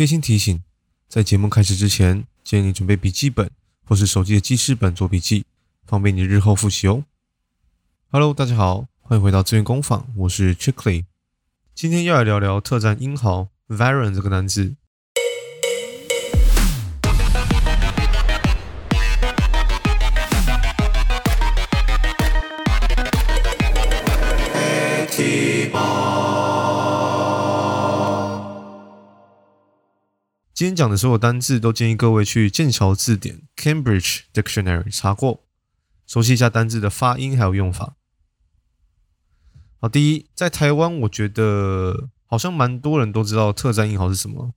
贴心提醒，在节目开始之前，建议你准备笔记本或是手机的记事本做笔记，方便你日后复习哦。Hello， 大家好，欢迎回到资源工坊，我是 Chickley。今天要来聊聊特战英豪 Valorant 这个单字。今天讲的所有单字都建议各位去剑桥字典 Cambridge Dictionary 查过，熟悉一下单字的发音还有用法。好，第一，在台湾我觉得好像蛮多人都知道特战英豪是什么，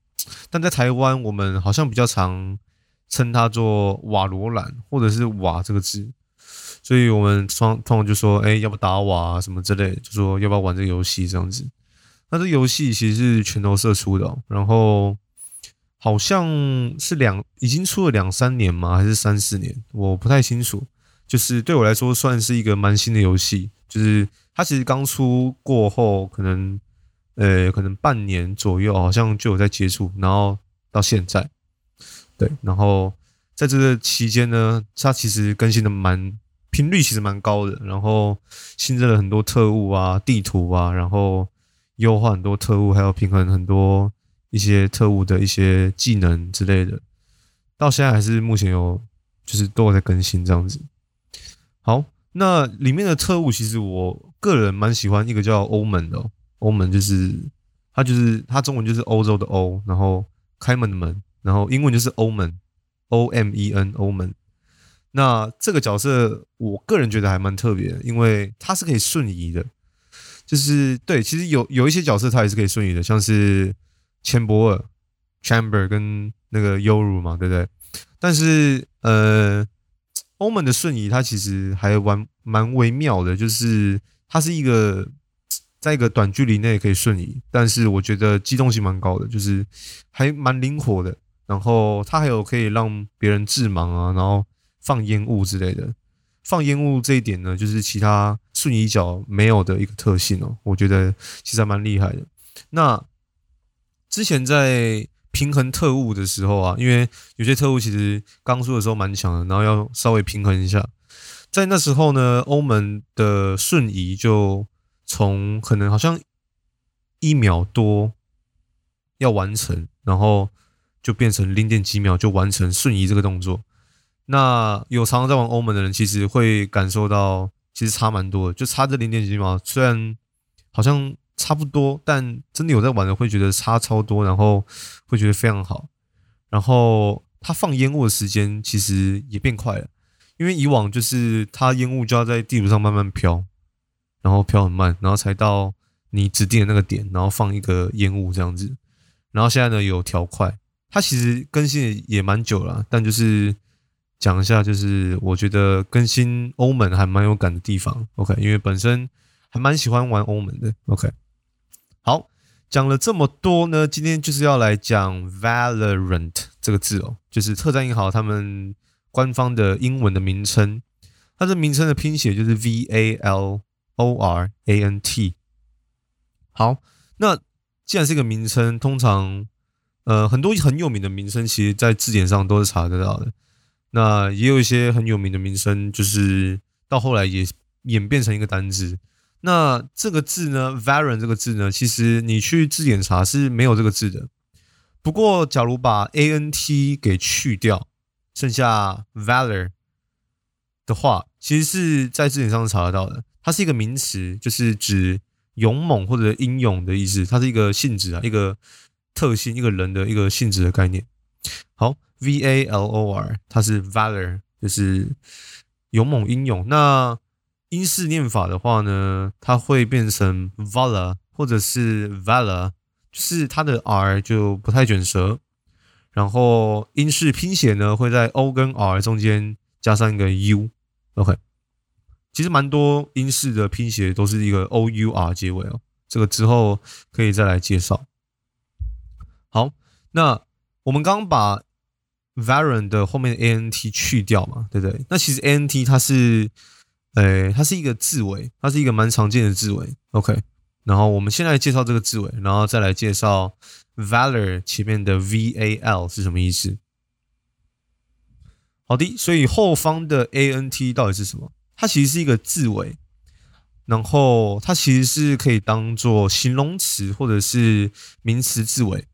但在台湾我们好像比较常称它做瓦罗兰或者是瓦这个字，所以我们通常就说要不要打瓦什么之类，就说要不要玩这个游戏这样子。那这游戏其实是拳头社出的然后好像是已经出了2-3年吗？还是3-4年？我不太清楚。就是对我来说算是一个蛮新的游戏，就是它其实刚出过后，可能半年左右，好像就有在接触，然后到现在，对，然后在这个期间呢，它其实更新的频率其实蛮高的，然后新增了很多特务啊、地图啊，然后优化很多特务，还有平衡很多一些特务的一些技能之类的，到现在还是目前就是都有在更新这样子。好，那里面的特务其实我个人蛮喜欢一个叫 Omen 的Omen就是它中文就是欧洲的欧，然后开门的门，然后英文就是 Omen O-M-E-N Omen。那这个角色我个人觉得还蛮特别的，因为它是可以瞬移的，就是对，其实有一些角色它也是可以瞬移的，像是钱伯尔 Chamber 跟那个 Yoru 嘛，对不对？但是Omen 的瞬移它其实还蛮微妙的，就是它是一个在一个短距离内可以瞬移，但是我觉得机动性蛮高的，就是还蛮灵活的，然后它还有可以让别人致盲啊，然后放烟雾之类的。放烟雾这一点呢，就是其他瞬移角没有的一个特性我觉得其实还蛮厉害的。那之前在平衡特务的时候啊，因为有些特务其实刚出的时候蛮强的，然后要稍微平衡一下。在那时候呢，欧盟的瞬移就从可能好像1秒多要完成，然后就变成0.几秒就完成瞬移这个动作。那有常常在玩欧盟的人其实会感受到其实差蛮多的，就差这0.几秒，虽然好像差不多，但真的有在玩的会觉得差超多，然后会觉得非常好。然后它放烟雾的时间其实也变快了，因为以往就是它烟雾就要在地图上慢慢飘，然后飘很慢，然后才到你指定的那个点，然后放一个烟雾这样子。然后现在呢有调快，它其实更新也蛮久了，但就是讲一下，就是我觉得更新欧盟还蛮有感的地方 ，OK， 因为本身还蛮喜欢玩欧盟的 ，OK。好，讲了这么多呢，今天就是要来讲 Valorant 这个字就是特战英豪他们官方的英文的名称。它这名称的拼写就是 VALORANT。好，那既然是一个名称，通常很多很有名的名称其实在字典上都是查得到的。那也有一些很有名的名称就是到后来也演变成一个单字。那这个字呢 Valorant 这个字呢，其实你去字典查是没有这个字的。不过假如把 ANT 给去掉，剩下 Valor 的话，其实是在字典上查得到的。它是一个名词，就是指勇猛或者英勇的意思，它是一个性质一个特性，一个人的一个性质的概念。好， VALOR 它是 Valor， 就是勇猛英勇。那英式念法的话呢，它会变成 Valor 或者是 Valor， 就是它的 R 就不太卷舌。然后英式拼写呢，会在 O 跟 R 中间加上一个 U。OK， 其实蛮多英式的拼写都是一个 O-U-R 结尾这个之后可以再来介绍。好，那我们刚刚把 Valorant 的后面的 ANT 去掉嘛，对不对？那其实 ANT 它是一个字尾，它是一个蛮常见的字尾 ，OK。然后我们先来介绍这个字尾，然后再来介绍 valor 前面的 val 是什么意思。好的，所以后方的 ant 到底是什么？它其实是一个字尾，然后它其实是可以当做形容词或者是名词字尾。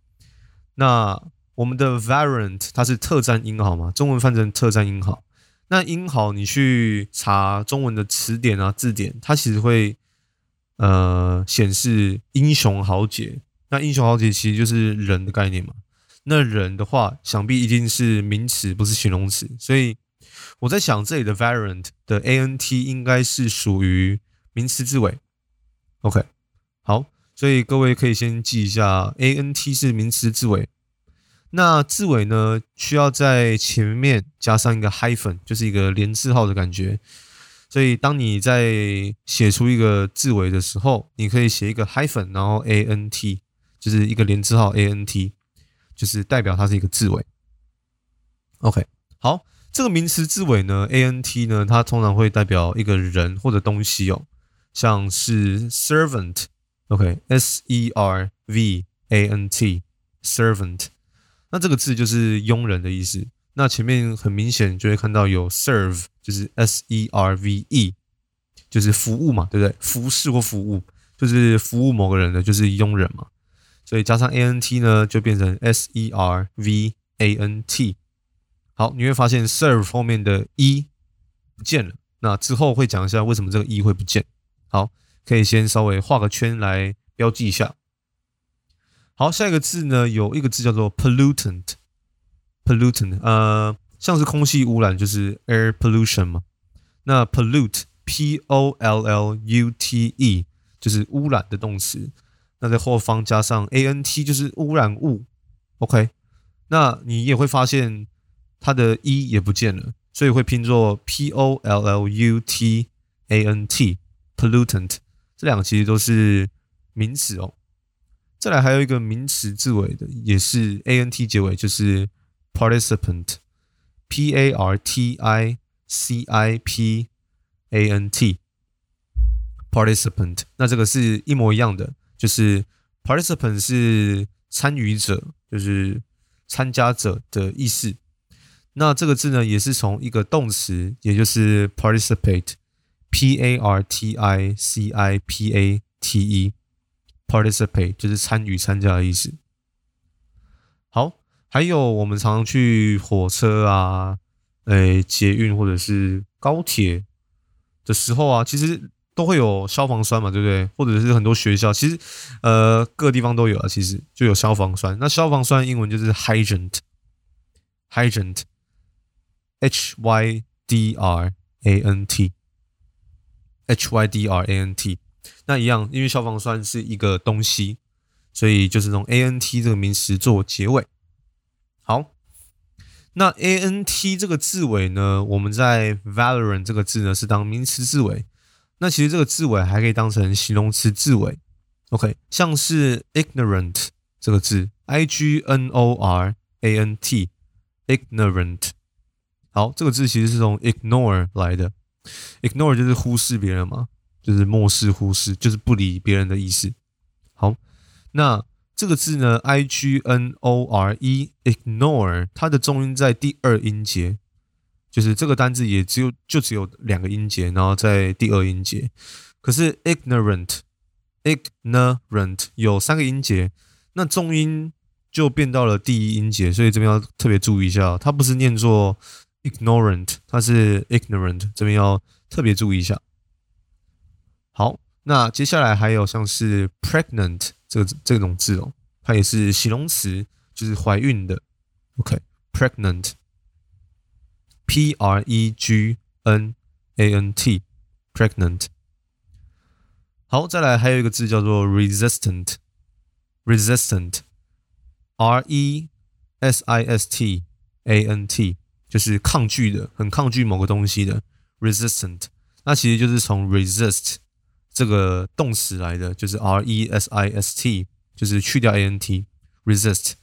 那我们的 Valorant 它是特战英豪嘛，中文翻成特战英豪。那英豪你去查中文的词典啊字典，它其实会显示英雄豪杰。那英雄豪杰其实就是人的概念嘛。那人的话想必一定是名词不是形容词，所以我在想这里的 Valorant 的 ANT 应该是属于名词字尾。 OK， 好，所以各位可以先记一下 ANT 是名词字尾。那字尾呢需要在前面加上一个 hyphen， 就是一个连字号的感觉，所以当你在写出一个字尾的时候，你可以写一个 hyphen 然后 ANT， 就是一个连字号 ANT， 就是代表它是一个字尾。 OK， 好，这个名词字尾呢 ANT 呢它通常会代表一个人或者东西哦，像是 servant， OK， S-E-R-V-A-N-T servant， 那这个字就是佣人的意思。那前面很明显就会看到有 serve， 就是 S-E-R-V-E， 就是服务嘛，对不对？服侍或服务，就是服务某个人的，就是佣人嘛。所以加上 ANT 呢就变成 S-E-R-V-A-N-T。 好，你会发现 serve 后面的 E 不见了，那之后会讲一下为什么这个 E 会不见。好，可以先稍微画个圈来标记一下。好，下一个字呢，有一个字叫做 pollutant， pollutant， 像是空气污染就是 air pollution 嘛。那 pollute P-O-L-L-U-T-E 就是污染的动词，那在后方加上 ANT 就是污染物。 OK， 那你也会发现它的 E 也不见了，所以会拼作 P-O-L-L-U-T-A-N-T pollutant， 这两个其实都是名词哦。再来还有一个名词字尾的，也是 ANT 结尾，就是 participant， P-A-R-T-I-C-I-P-A-N-T participant， 那这个是一模一样的，就是 participant 是参与者，就是参加者的意思。那这个字呢也是从一个动词，也就是 participate，P-A-R-T-I-C-I-P-A-T-E participate 就是参与参加的意思。好，还有我们常常去火车啊、捷运或者是高铁的时候啊，其实都会有消防栓嘛，对不对？或者是很多学校其实各地方都有啊，其实就有消防栓。那消防栓英文就是 hydrant， hydrant H-Y-D-R-A-N-T hydrant， 那一样，因为消防栓是一个东西，所以就是用 ANT 这个名词做结尾。好，那 ANT 这个字尾呢，我们在 Valorant 这个字呢是当名词字尾，那其实这个字尾还可以当成形容词字尾。 OK， 像是 ignorant 这个字 I-G-N-O-R-A-N-T ignorant， 好，这个字其实是从 ignore 来的，ignore 就是忽视别人嘛，就是漠视忽视，就是不理别人的意思。好，那这个字呢 I-G-N-O-R-E ignore， 它的重音在第二音节，就是这个单字也只有两个音节，然后在第二音节。可是 ignorant 有三个音节，那重音就变到了第一音节，所以这边要特别注意一下，它不是念作ignorant， 它是 ignorant， 这边要特别注意一下。好，那接下来还有像是 pregnant 这种字哦，它也是形容词，就是怀孕的。OK， pregnant P-R-E-G-N-A-N-T pregnant。 好，再来还有一个字叫做 resistant， resistant R-E-S-I-S-T-A-N-T就是抗拒的，很抗拒某个东西的 resistant， 那其实就是从 resist 这个动词来的，就是 R-E-S-I-S-T 就是去掉 A-N-T resist。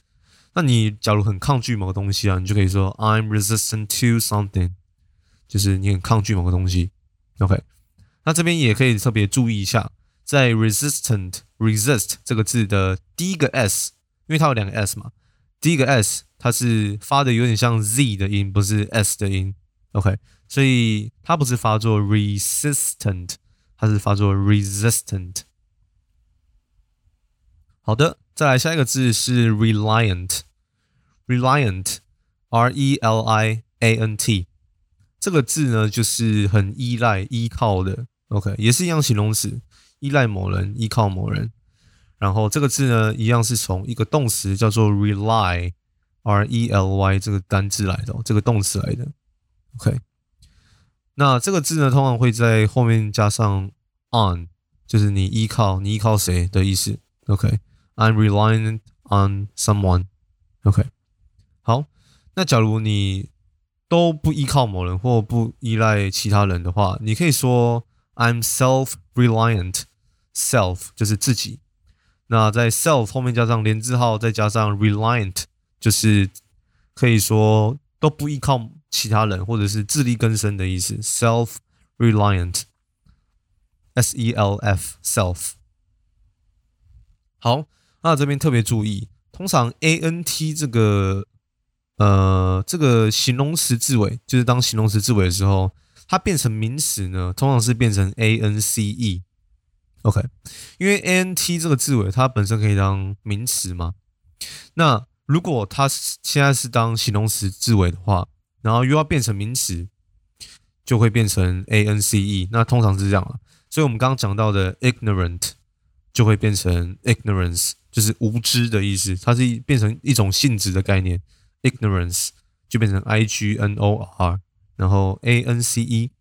那你假如很抗拒某个东西啊，你就可以说 I'm resistant to something， 就是你很抗拒某个东西。 OK， 那这边也可以特别注意一下，在 resist 这个字的第一个 s， 因为它有两个 s 嘛，第一个 s 它是发的有点像 z 的音，不是 s 的音 ，OK， 所以它不是发作 resistant， 它是发作 resistant。好的，再来下一个字是 reliant，reliant reliant, R-E-L-I-A-N-T 这个字呢就是很依赖、依靠的 ，OK， 也是一样形容词，依赖某人、依靠某人。然后这个字呢，一样是从一个动词叫做 rely， R-E-L-Y 这个单字来的，这个动词来的。OK， 那这个字呢，通常会在后面加上 on， 就是你依靠，你依靠谁的意思。OK， I'm reliant on someone。OK， 好，那假如你都不依靠某人或不依赖其他人的话，你可以说 I'm self-reliant。self 就是自己。那在 self 后面加上连字号，再加上 reliant， 就是可以说都不依靠其他人，或者是自力更生的意思。self-reliant， S-E-L-F， self。好，那这边特别注意，通常 ANT 这个形容词字尾，就是当形容词字尾的时候，它变成名词呢，通常是变成 ANCE。OK， 因为 ANT 这个字尾它本身可以当名词嘛，那如果它现在是当形容词字尾的话，然后又要变成名词，就会变成 ANCE， 那通常是这样了。所以我们刚刚讲到的 ignorant 就会变成 ignorance， 就是无知的意思，它是变成一种性质的概念， ignorance 就变成 I-G-N-O-R， 然后 A-N-C-E。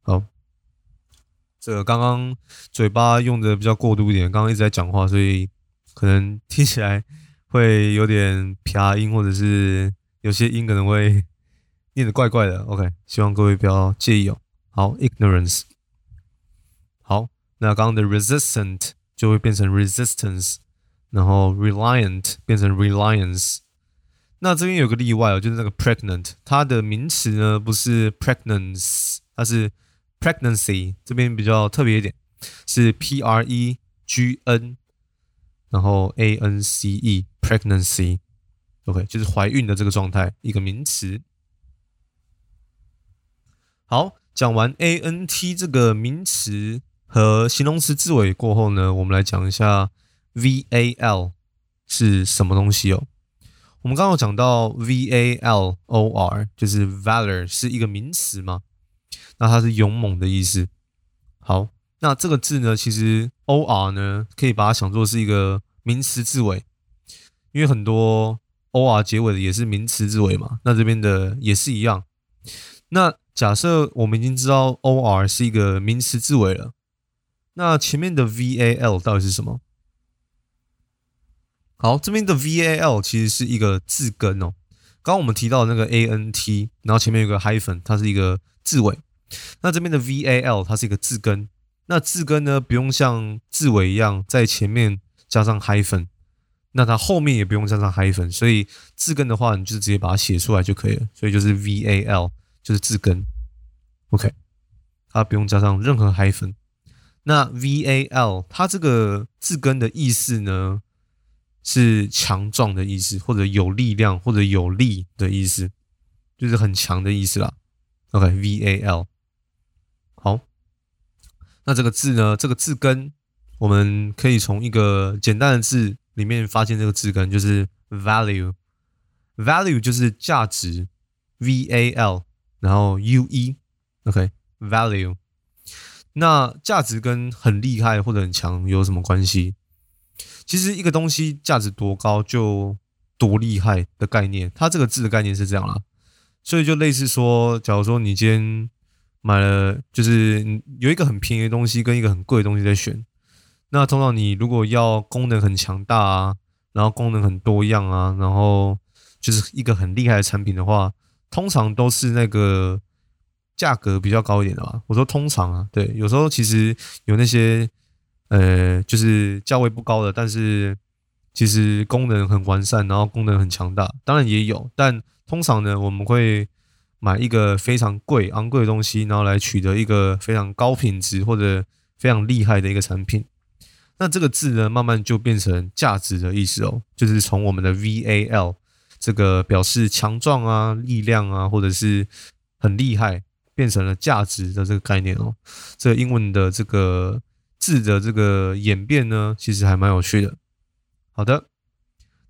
好，这个刚刚嘴巴用的比较过度一点，刚刚一直在讲话，所以可能听起来会有点啪音，或者是有些音可能会念得怪怪的。OK， 希望各位不要介意哦。好 ，ignorance。好，那刚刚的 resistant 就会变成 resistance， 然后 reliant 变成 reliance。那这边有个例外哦，就是那个 pregnant， 它的名词呢不是 pregnance， 它是pregnancy， 这边比较特别一点，是 P-R-E-G-N 然后 A-N-C-E， pregnancy。 OK， 就是怀孕的这个状态，一个名词。好，讲完 ANT 这个名词和形容词字尾过后呢，我们来讲一下 VAL 是什么东西哦。我们刚刚有讲到 VALOR， 就是 Valor 是一个名词嘛，那它是勇猛的意思。好，那这个字呢，其实 OR 呢可以把它想作是一个名词字尾，因为很多 OR 结尾的也是名词字尾嘛，那这边的也是一样。那假设我们已经知道 OR 是一个名词字尾了，那前面的 VAL 到底是什么？好，这边的 VAL 其实是一个字根哦。刚刚我们提到的那个 ANT， 然后前面有个 hyphen， 它是一个字尾。那这边的 VAL 它是一个字根，那字根呢不用像字尾一样在前面加上 hyphen， 那它后面也不用加上 hyphen， 所以字根的话你就直接把它写出来就可以了，所以就是 VAL 就是字根。 OK， 它不用加上任何 hyphen。 那 VAL 它这个字根的意思呢是强壮的意思，或者有力量，或者有力的意思，就是很强的意思啦。OK， VAL。 好，那这个字呢，这个字根我们可以从一个简单的字里面发现这个字根，就是 value。 value 就是价值， VAL 然后 UE。 OK， value。 那价值跟很厉害或者很强有什么关系？其实一个东西价值多高就多厉害的概念，它这个字的概念是这样啦。所以就类似说，假如说你今天买了，就是有一个很便宜的东西跟一个很贵的东西在选，那通常你如果要功能很强大啊，然后功能很多样啊，然后就是一个很厉害的产品的话，通常都是那个价格比较高一点的吧。我说通常啊，对，有时候其实有那些就是价位不高的，但是其实功能很完善，然后功能很强大，当然也有，但通常呢，我们会买一个非常昂贵的东西，然后来取得一个非常高品质或者非常厉害的一个产品。那这个字呢，慢慢就变成价值的意思哦，就是从我们的 VAL 这个表示强壮啊、力量啊，或者是很厉害，变成了价值的这个概念哦。这个英文的这个字的这个演变呢，其实还蛮有趣的。好的，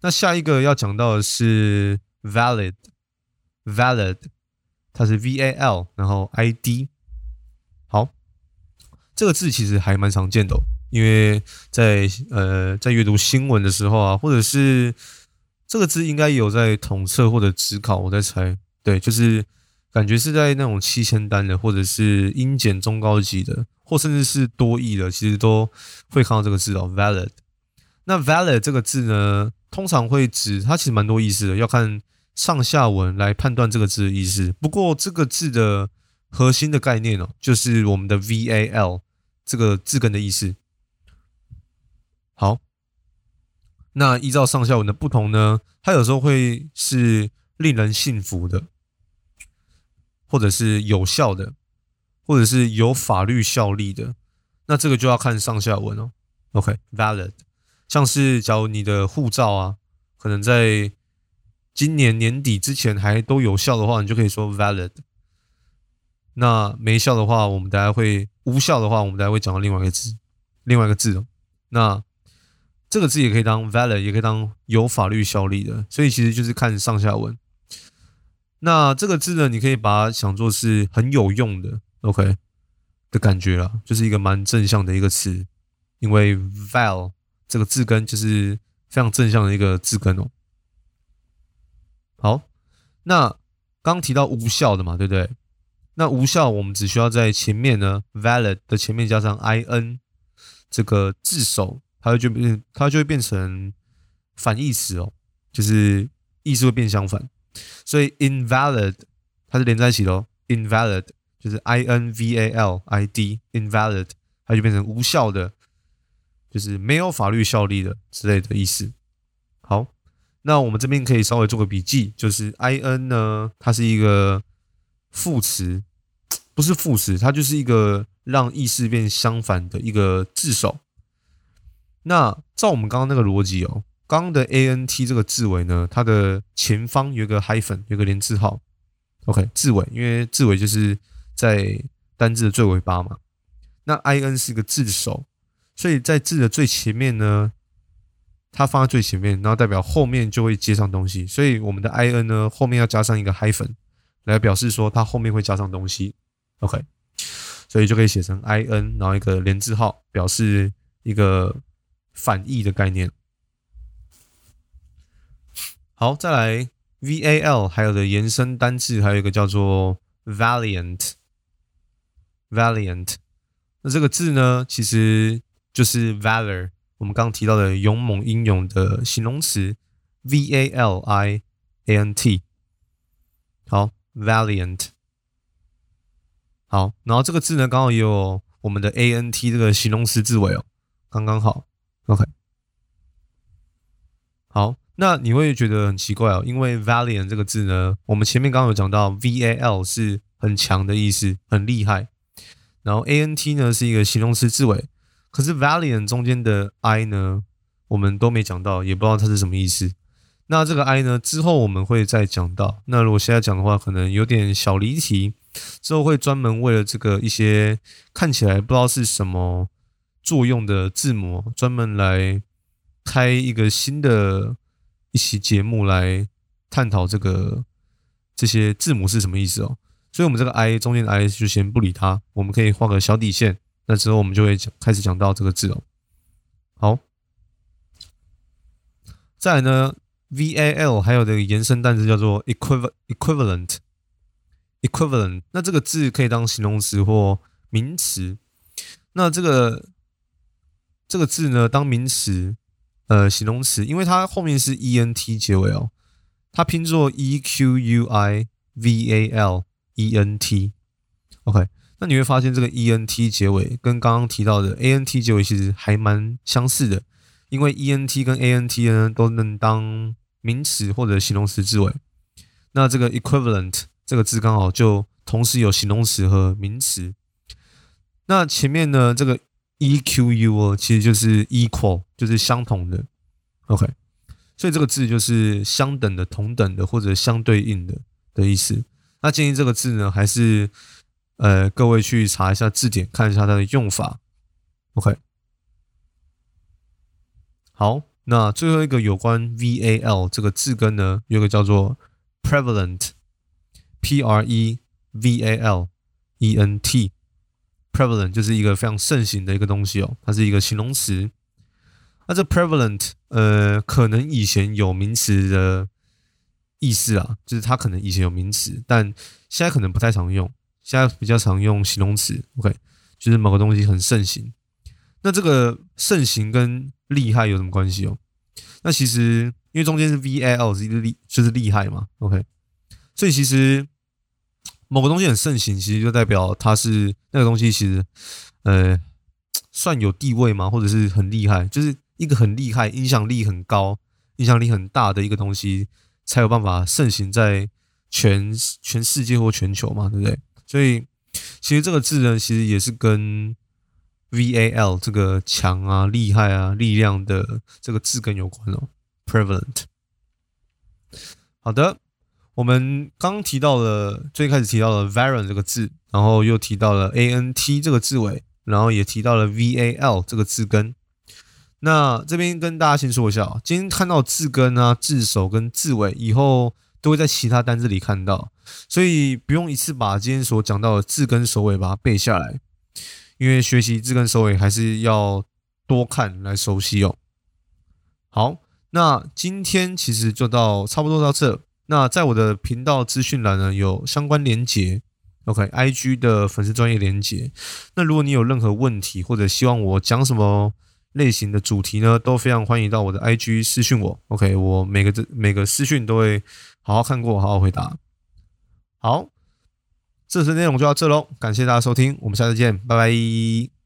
那下一个要讲到的是 valid， 它是 VAL， 然后 ID。好，这个字其实还蛮常见的哦，因为在阅读新闻的时候啊，或者是这个字应该有在统测或者指考，我在猜，对，就是感觉是在那种7000单的，或者是英检中高级的，或甚至是多益的，其实都会看到这个字哦 ，valid。那 valid 这个字呢，通常会指它其实蛮多意思的，要看上下文来判断这个字的意思。不过这个字的核心的概念哦，就是我们的 VAL 这个字根的意思。好，那依照上下文的不同呢，它有时候会是令人信服的，或者是有效的，或者是有法律效力的。那这个就要看上下文哦。OK，valid， 像是假如你的护照啊，可能在今年年底之前还都有效的话，你就可以说 valid。那没效的话，我们大家会无效的话，我们大家会讲到另外一个字哦。那这个字也可以当 valid， 也可以当有法律效力的，所以其实就是看上下文。那这个字呢，你可以把它想作是很有用的 ，OK 的感觉啦，就是一个蛮正向的一个词，因为 val 这个字根就是非常正向的一个字根哦。好，那刚提到无效的嘛，对不对？那无效我们只需要在前面呢 ，valid 的前面加上 in 这个字首。它就会变成反义词哦，就是意思会变相反，所以 invalid 它是连在一起的哦 ，invalid 就是 invalid invalid 它就变成无效的，就是没有法律效力的之类的意思。好，那我们这边可以稍微做个笔记，就是 in 呢，它是一个副词，不是副词，它就是一个让意思变相反的一个字首。那照我们刚刚那个逻辑哦，刚刚的 ANT 这个字尾呢，它的前方有一个 hyphen， 有一个连字号。OK， 字尾，因为字尾就是在单字的最尾巴嘛。那 IN 是一个字首，所以在字的最前面呢，它放在最前面，然后代表后面就会接上东西。所以我们的 IN 呢，后面要加上一个 hyphen 来表示说它后面会加上东西。OK， 所以就可以写成 IN， 然后一个连字号，表示一个反义的概念。好，再来 VAL 还有的延伸单字，还有一个叫做 Valiant。Valiant 那这个字呢，其实就是 Valor， 我们刚刚提到的勇猛英勇的形容词 VALIANT。好 ，Valiant。好，然后这个字呢，刚好也有我们的 ANT 这个形容词字尾哦，刚刚好。OK， 好，那你会觉得很奇怪哦，因为 Valiant 这个字呢，我们前面刚刚有讲到 VAL 是很强的意思，很厉害，然后 ANT 呢是一个形容词字尾，可是 Valiant 中间的 I 呢，我们都没讲到，也不知道它是什么意思。那这个 I 呢，之后我们会再讲到。那如果现在讲的话，可能有点小离题，之后会专门为了这个一些看起来不知道是什么作用的字母，专门来开一个新的一期节目来探讨这些字母是什么意思哦。所以我们这个 I 中间的 I 就先不理它，我们可以画个小底线，那之后我们就会开始讲到这个字哦。好，再来呢 VAL 还有的延伸单词叫做 equivalent。equivalent 那这个字可以当形容词或名词。那这个字呢，当名词，形容词，因为它后面是 ENT 结尾哦，它拼作 EQUIVALENT。OK， 那你会发现这个 ENT 结尾跟刚刚提到的 ANT 结尾其实还蛮相似的，因为 ENT 跟 ANT 呢都能当名词或者形容词字尾。那这个 equivalent 这个字刚好就同时有形容词和名词。那前面呢，这个 EQU 哦，其实就是 equal， 就是相同的。OK， 所以这个字就是相等的、同等的或者相对应的意思。那建议这个字呢，还是各位去查一下字典，看一下它的用法。OK， 好，那最后一个有关 VAL 这个字根呢，有一个叫做 prevalent，P-R-E-V-A-L-E-N-T。prevalent 就是一个非常盛行的一个东西哦，它是一个形容词。那这 prevalent， 可能以前有名词的意思啊，就是它可能以前有名词，但现在可能不太常用，现在比较常用形容词。OK， 就是某个东西很盛行。那这个盛行跟厉害有什么关系哦？那其实因为中间是 VAL 就是厉害嘛。OK， 所以其实某个东西很盛行，其实就代表它是那个东西，其实算有地位嘛，或者是很厉害，就是一个很厉害、影响力很高、影响力很大的一个东西，才有办法盛行在全世界或全球嘛，对不对？所以其实这个字呢，其实也是跟 VAL 这个强啊、厉害啊、力量的这个字根有关哦。Prevalent。好的。我们刚提到了，最开始提到了 Valorant 这个字，然后又提到了 ANT 这个字尾，然后也提到了 VAL 这个字根。那这边跟大家先说一下，今天看到字根啊、字首跟字尾，以后都会在其他单字里看到，所以不用一次把今天所讲到的字根首尾把它背下来，因为学习字根首尾还是要多看来熟悉哦。好，那今天其实就到差不多到这。那在我的频道资讯栏呢，有相关连结 ，OK，IG 的粉丝专页连结。那如果你有任何问题，或者希望我讲什么类型的主题呢，都非常欢迎到我的 IG 私讯我 ，OK， 我每个私讯都会好好看过，好好回答。好，这次内容就到这喽，感谢大家收听，我们下次见，拜拜。